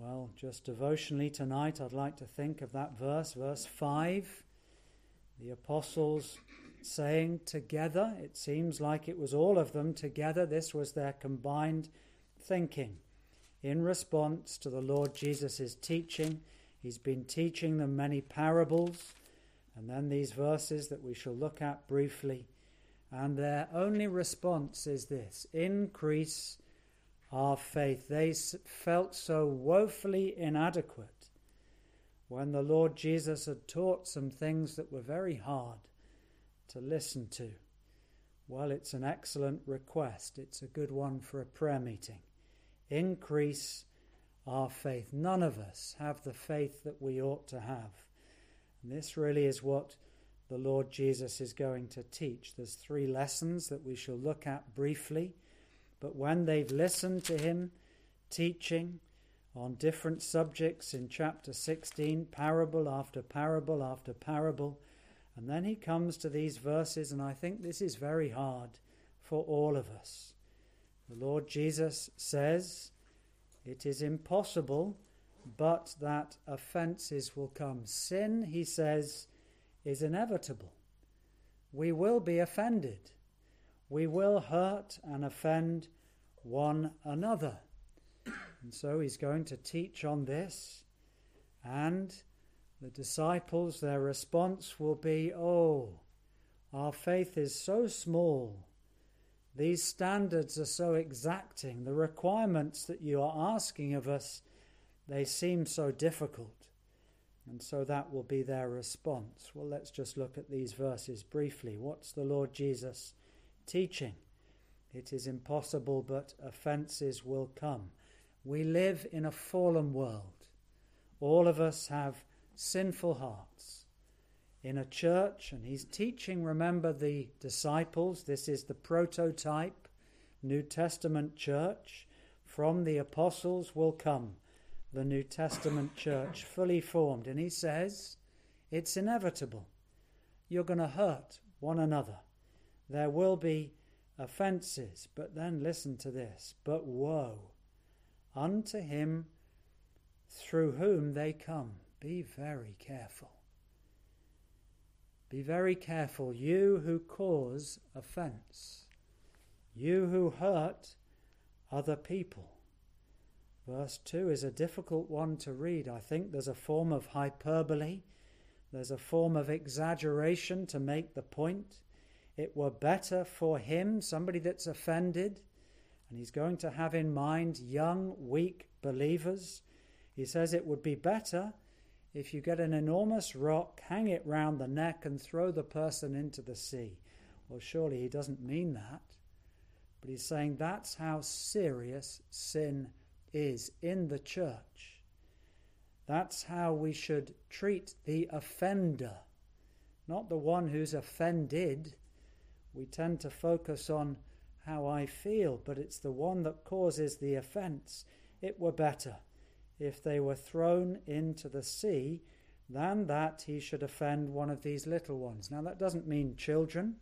Well, just devotionally tonight, I'd like to think of that verse, verse 5. The apostles saying together, it seems like it was all of them together, this was their combined thinking. In response to the Lord Jesus' teaching, he's been teaching them many parables, and then these verses that we shall look at briefly. And their only response is this, increase our faith. They felt so woefully inadequate when the Lord Jesus had taught some things that were very hard to listen to. Well, it's an excellent request. It's a good one for a prayer meeting. Increase our faith. None of us have the faith that we ought to have. And this really is what the Lord Jesus is going to teach. There's 3 lessons that we shall look at briefly. But when they've listened to him teaching on different subjects in chapter 16, parable after parable after parable, and then he comes to these verses, and I think this is very hard for all of us. The Lord Jesus says, it is impossible, but that offences will come. Sin, he says, is inevitable. We will be offended. We will hurt and offend one another. And so he's going to teach on this. And the disciples, their response will be, oh, our faith is so small. These standards are so exacting. The requirements that you are asking of us, they seem so difficult. And so that will be their response. Well, let's just look at these verses briefly. What's the Lord Jesus teaching? It is impossible, but offences will come. We live in a fallen world. All of us have sinful hearts. In a church, and he's teaching, remember, the disciples, this is the prototype New Testament church. From the apostles will come the New Testament church, fully formed. And he says, it's inevitable. You're going to hurt one another. There will be offences, but then listen to this. But woe unto him through whom they come. Be very careful. Be very careful, you who cause offence, you who hurt other people. Verse 2 is a difficult one to read. I think there's a form of hyperbole. There's a form of exaggeration to make the point. It were better for him, somebody that's offended, and he's going to have in mind young, weak believers. He says it would be better if you get an enormous rock, hang it round the neck and throw the person into the sea. Well, surely he doesn't mean that. But he's saying that's how serious sin is in the church. That's how we should treat the offender, not the one who's offended. We tend to focus on how I feel, but it's the one that causes the offence. It were better if they were thrown into the sea than that he should offend one of these little ones. Now, that doesn't mean children.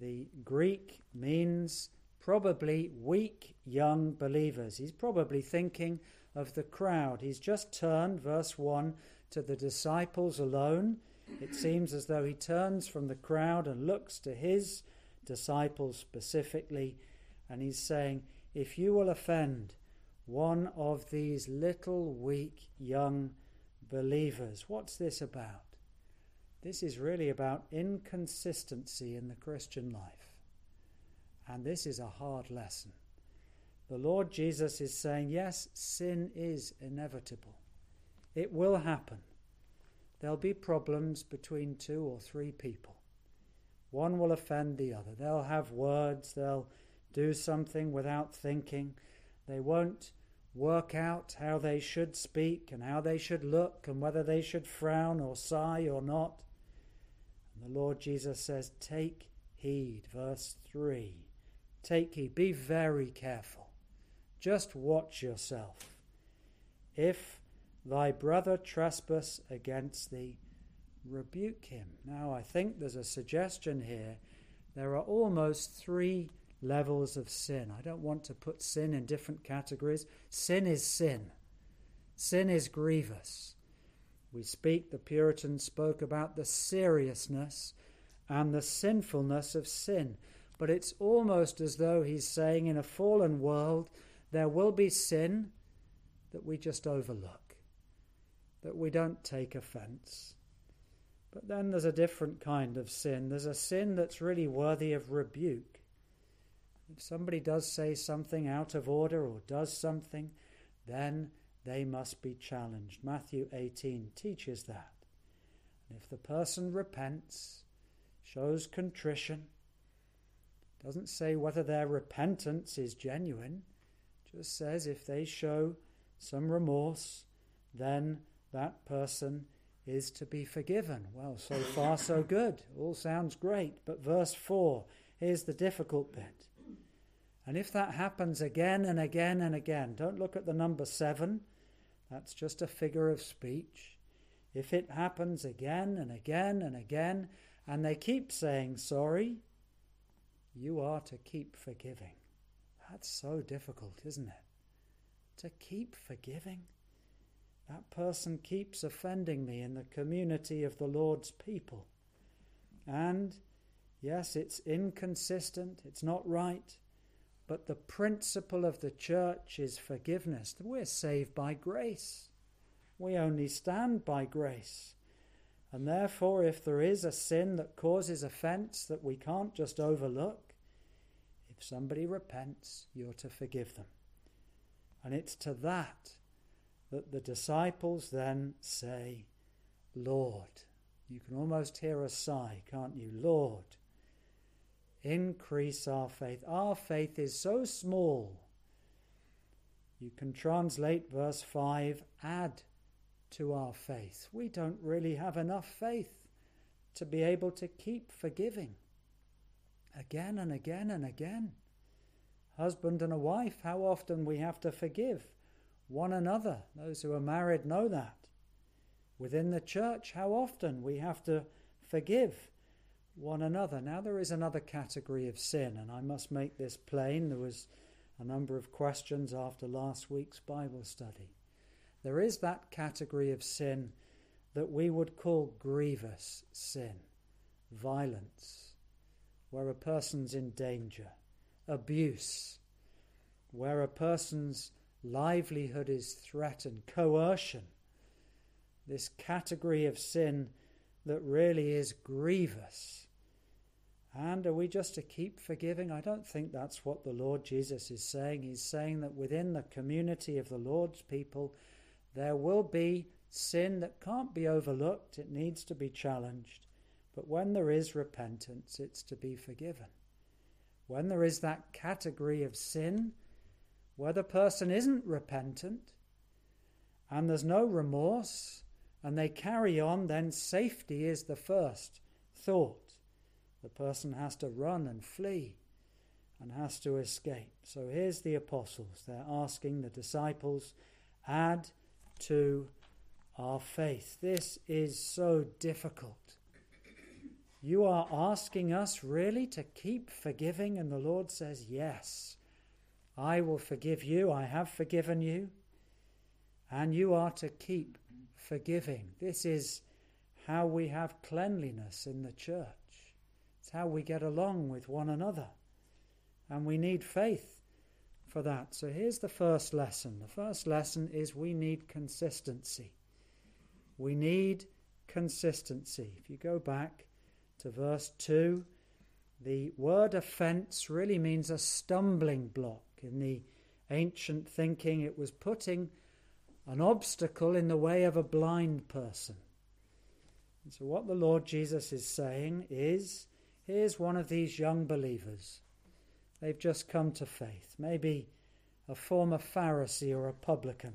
The Greek means probably weak young believers. He's probably thinking of the crowd. He's just turned, verse 1, to the disciples alone. It seems as though he turns from the crowd and looks to his disciples specifically, and he's saying, if you will offend one of these little weak young believers. What's this about? This is really about inconsistency in the Christian life. And this is a hard lesson. The Lord Jesus is saying, yes, sin is inevitable. It will happen. There'll be problems between 2 or 3 people. One will offend the other. They'll have words. They'll do something without thinking. They won't work out how they should speak and how they should look and whether they should frown or sigh or not. And the Lord Jesus says, take heed. Verse 3. Take heed. Be very careful. Just watch yourself. If thy brother trespass against thee, rebuke him. Now, I think there's a suggestion here. There are almost 3 levels of sin. I don't want to put sin in different categories. Sin is sin. Sin is grievous. We speak, the Puritans spoke about the seriousness and the sinfulness of sin. But it's almost as though he's saying in a fallen world, there will be sin that we just overlook, that we don't take offense. But then there's a different kind of sin. There's a sin that's really worthy of rebuke. If somebody does say something out of order or does something, then they must be challenged. Matthew 18 teaches that. And if the person repents, shows contrition, doesn't say whether their repentance is genuine, just says if they show some remorse, then that person is to be forgiven. Well, so far so good. All sounds great. But verse 4, here's the difficult bit. And if that happens again and again and again, don't look at the number 7. That's just a figure of speech. If it happens again and again and again, and they keep saying sorry, you are to keep forgiving. That's so difficult, isn't it? To keep forgiving. That person keeps offending me in the community of the Lord's people. And yes, it's inconsistent, it's not right, but the principle of the church is forgiveness. We're saved by grace. We only stand by grace. And therefore, if there is a sin that causes offence that we can't just overlook, if somebody repents, you're to forgive them. And it's to that the disciples then say, Lord. You can almost hear a sigh, can't you? Lord, increase our faith. Our faith is so small. You can translate verse 5, add to our faith. We don't really have enough faith to be able to keep forgiving again and again and again. Husband and a wife, how often we have to forgive one another. Those who are married know that. Within the church, how often we have to forgive one another. Now there is another category of sin, and I must make this plain. There was a number of questions after last week's Bible study. There is that category of sin that we would call grievous sin, violence, where a person's in danger, abuse, where a person's livelihood is threatened, coercion. This category of sin that really is grievous. And are we just to keep forgiving? I don't think that's what the Lord Jesus is saying. He's saying that within the community of the Lord's people, there will be sin that can't be overlooked. It needs to be challenged. But when there is repentance, it's to be forgiven. When there is that category of sin where the person isn't repentant and there's no remorse, and they carry on, then safety is the first thought. The person has to run and flee and has to escape. So here's the apostles. They're asking the disciples, add to our faith. This is so difficult. You are asking us really to keep forgiving, and the Lord says, yes, I will forgive you. I have forgiven you, and you are to keep forgiving. This is how we have cleanliness in the church. It's how we get along with one another. And we need faith for that. So here's the first lesson. The first lesson is we need consistency. We need consistency. If you go back to verse 2, the word offence really means a stumbling block. In the ancient thinking, it was putting an obstacle in the way of a blind person. And so what the Lord Jesus is saying is, here's one of these young believers. They've just come to faith, maybe a former Pharisee or a publican,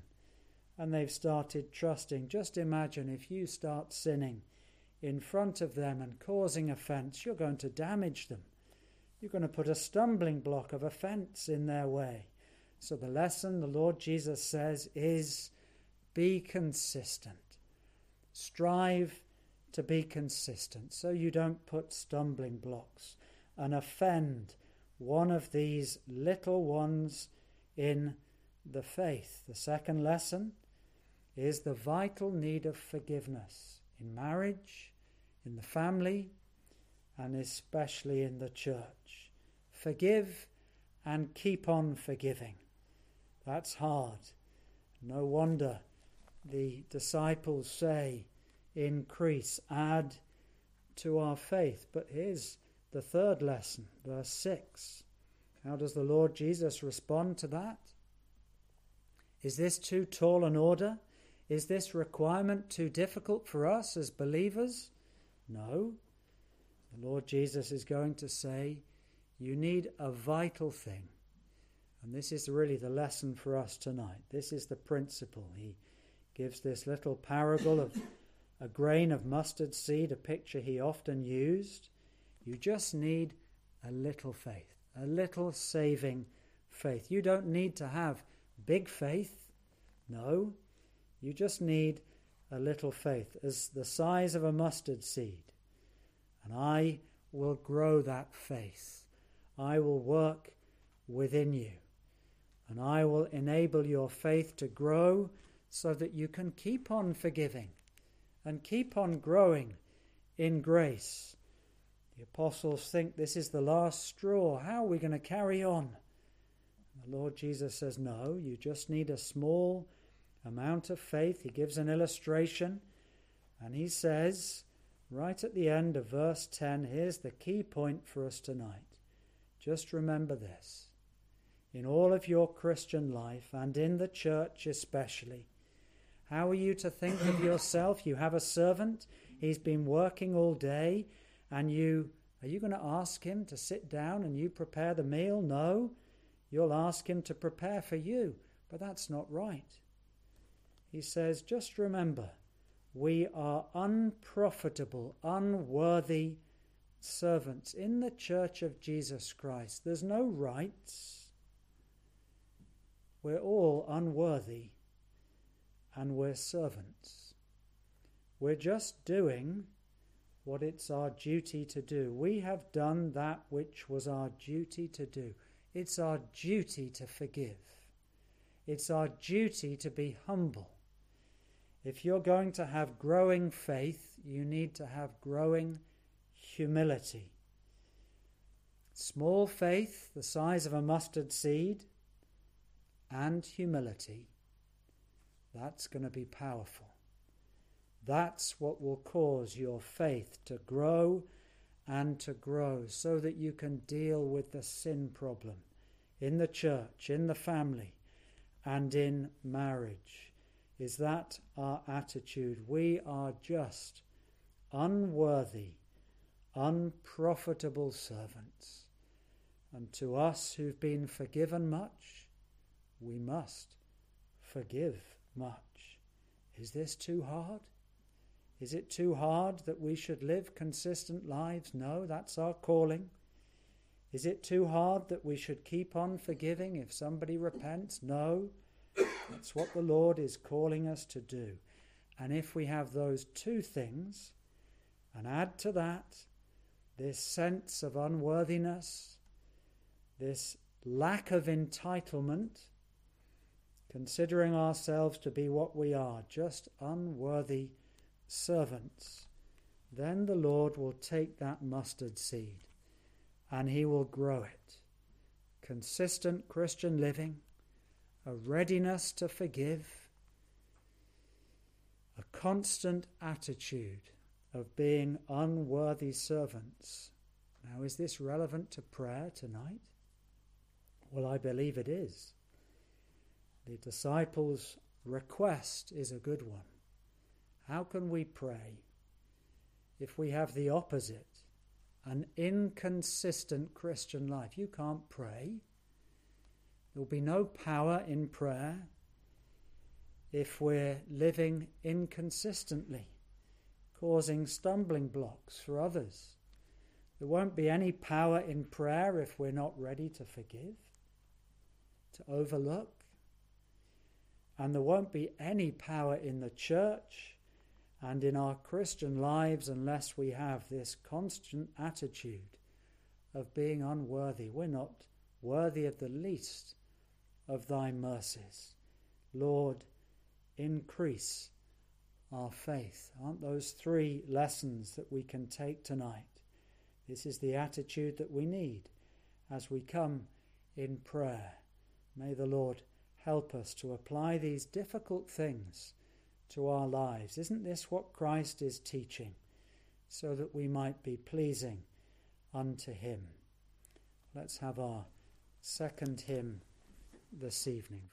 and they've started trusting. Just imagine if you start sinning in front of them and causing offence, you're going to damage them. You're going to put a stumbling block of offence in their way. So the lesson the Lord Jesus says is, be consistent. Strive to be consistent so you don't put stumbling blocks and offend one of these little ones in the faith. The second lesson is the vital need of forgiveness in marriage, in the family, and especially in the church. Forgive and keep on forgiving. That's hard. No wonder the disciples say, increase, add to our faith. But here's the third lesson, verse 6. How does the Lord Jesus respond to that? Is this too tall an order? Is this requirement too difficult for us as believers? No. The Lord Jesus is going to say, you need a vital thing. And this is really the lesson for us tonight. This is the principle. He gives this little parable of a grain of mustard seed, a picture he often used. You just need a little faith, a little saving faith. You don't need to have big faith. No, you just need a little faith as the size of a mustard seed. And I will grow that faith. I will work within you. And I will enable your faith to grow so that you can keep on forgiving and keep on growing in grace. The apostles think this is the last straw. How are we going to carry on? And the Lord Jesus says, no, you just need a small amount of faith. He gives an illustration and he says, right at the end of verse 10, here's the key point for us tonight. Just remember this. In all of your Christian life, and in the church especially, how are you to think of yourself? You have a servant, he's been working all day, and are you going to ask him to sit down and you prepare the meal? No, you'll ask him to prepare for you, but that's not right. He says, just remember, we are unprofitable, unworthy servants in the church of Jesus Christ. There's no rights. We're all unworthy and we're servants. We're just doing what it's our duty to do. We have done that which was our duty to do. It's our duty to forgive. It's our duty to be humble. If you're going to have growing faith, you need to have growing humility. Small faith, the size of a mustard seed, and humility, that's going to be powerful. That's what will cause your faith to grow so that you can deal with the sin problem in the church, in the family, and in marriage. Is that our attitude? We are just unworthy, unprofitable servants. And to us who've been forgiven much, we must forgive much. Is this too hard? Is it too hard that we should live consistent lives? No, that's our calling. Is it too hard that we should keep on forgiving if somebody repents? No, that's what the Lord is calling us to do. And if we have those two things, and add to that this sense of unworthiness, this lack of entitlement, considering ourselves to be what we are, just unworthy servants, then the Lord will take that mustard seed and he will grow it. Consistent Christian living, a readiness to forgive, a constant attitude of being unworthy servants. Now, is this relevant to prayer tonight? Well, I believe it is. The disciples' request is a good one. How can we pray if we have the opposite, an inconsistent Christian life? You can't pray. There will be no power in prayer if we're living inconsistently, causing stumbling blocks for others. There won't be any power in prayer if we're not ready to forgive, to overlook. And there won't be any power in the church and in our Christian lives unless we have this constant attitude of being unworthy. We're not worthy of the least of thy mercies. Lord, increase our faith. Aren't those three lessons that we can take tonight? This is the attitude that we need as we come in prayer. May the Lord help us to apply these difficult things to our lives. Isn't this what Christ is teaching? So that we might be pleasing unto him. Let's have our second hymn this evening.